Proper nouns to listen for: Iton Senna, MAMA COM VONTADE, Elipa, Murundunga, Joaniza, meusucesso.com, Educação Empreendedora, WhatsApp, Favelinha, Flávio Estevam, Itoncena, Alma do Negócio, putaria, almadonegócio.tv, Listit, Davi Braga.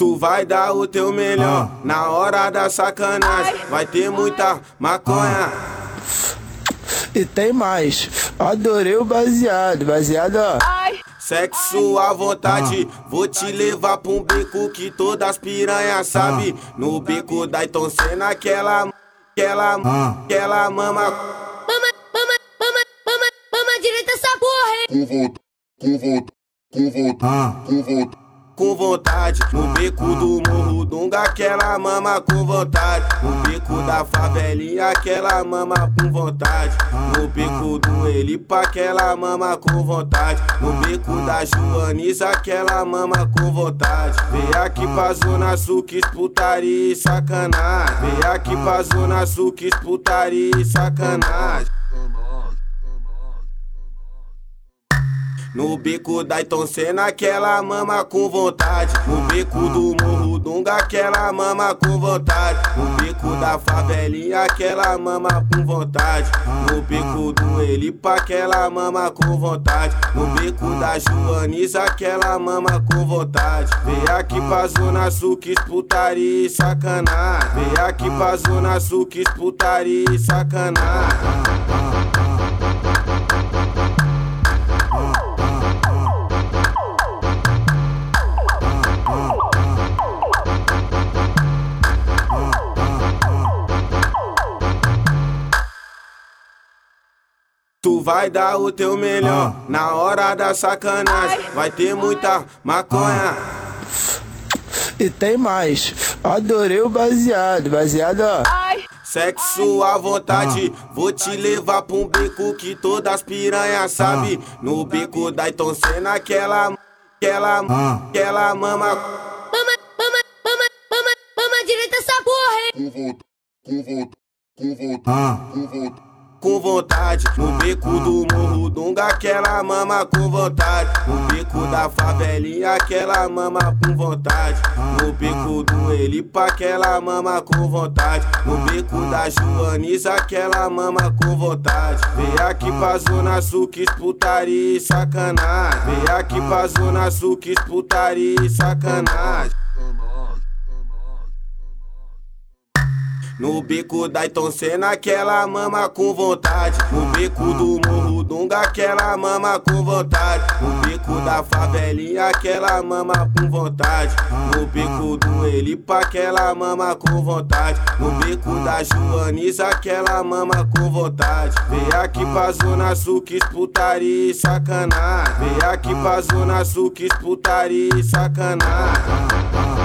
Tu vai dar o teu melhor na hora da sacanagem. Vai ter muita maconha. E tem mais. Adorei o baseado. Baseado, ó. Sexo à vontade, vou te levar pra um bico que todas as piranhas sabem. No bico da Iton Senna, aquela mama. Mama direita essa porra, hein? Com vontade, no beco do Murundunga, aquela mama com vontade. No beco da Favelinha, aquela mama com vontade. No beco do Elipa, aquela mama com vontade. No beco da Joaniza, aquela mama com vontade. Vem aqui pra Zona Sul, que putaria e sacanagem. Vem aqui pra Zona Sul, que putaria e sacanagem. No bico da Itoncena, aquela mama com vontade. No bico do Murundunga, aquela mama com vontade. No bico da Favelinha, aquela mama com vontade. No bico do Elipa, aquela mama com vontade. No bico da Joaniza, aquela mama com vontade. Vem aqui pra Zona Sul, que putaria e sacanagem. Vem aqui pra Zona Sul, que putaria e sacanagem. Tu vai dar o teu melhor na hora da sacanagem. Vai ter muita maconha. E tem mais. Adorei o baseado. Baseado, ó. Sexo à vontade, vou te levar pra um bico que todas as piranhas sabem. No bico da Iton Senna, aquela mama. Mama direita essa porra, hein? Com vontade. Com vontade, no bico do Murundunga, aquela mama com vontade. No bico da Favelinha, aquela mama com vontade. No bico do Elipa, aquela mama com vontade. No bico da Joaniza, aquela mama com vontade. Vem aqui pra Zona Sul, que putaria e sacanagem. Vem aqui pra Zona Sul, que putaria e sacanagem. No bico da Iton Senna, aquela mama com vontade. No bico do Murundunga, aquela mama com vontade. No bico da Favelinha, aquela mama com vontade. No bico do Elipa, aquela mama com vontade. No bico da Joaniza, aquela mama com vontade. Vem aqui pra Zona Sul, que putaria e sacanagem. Vem aqui pra Zona Sul, que putaria e sacanagem.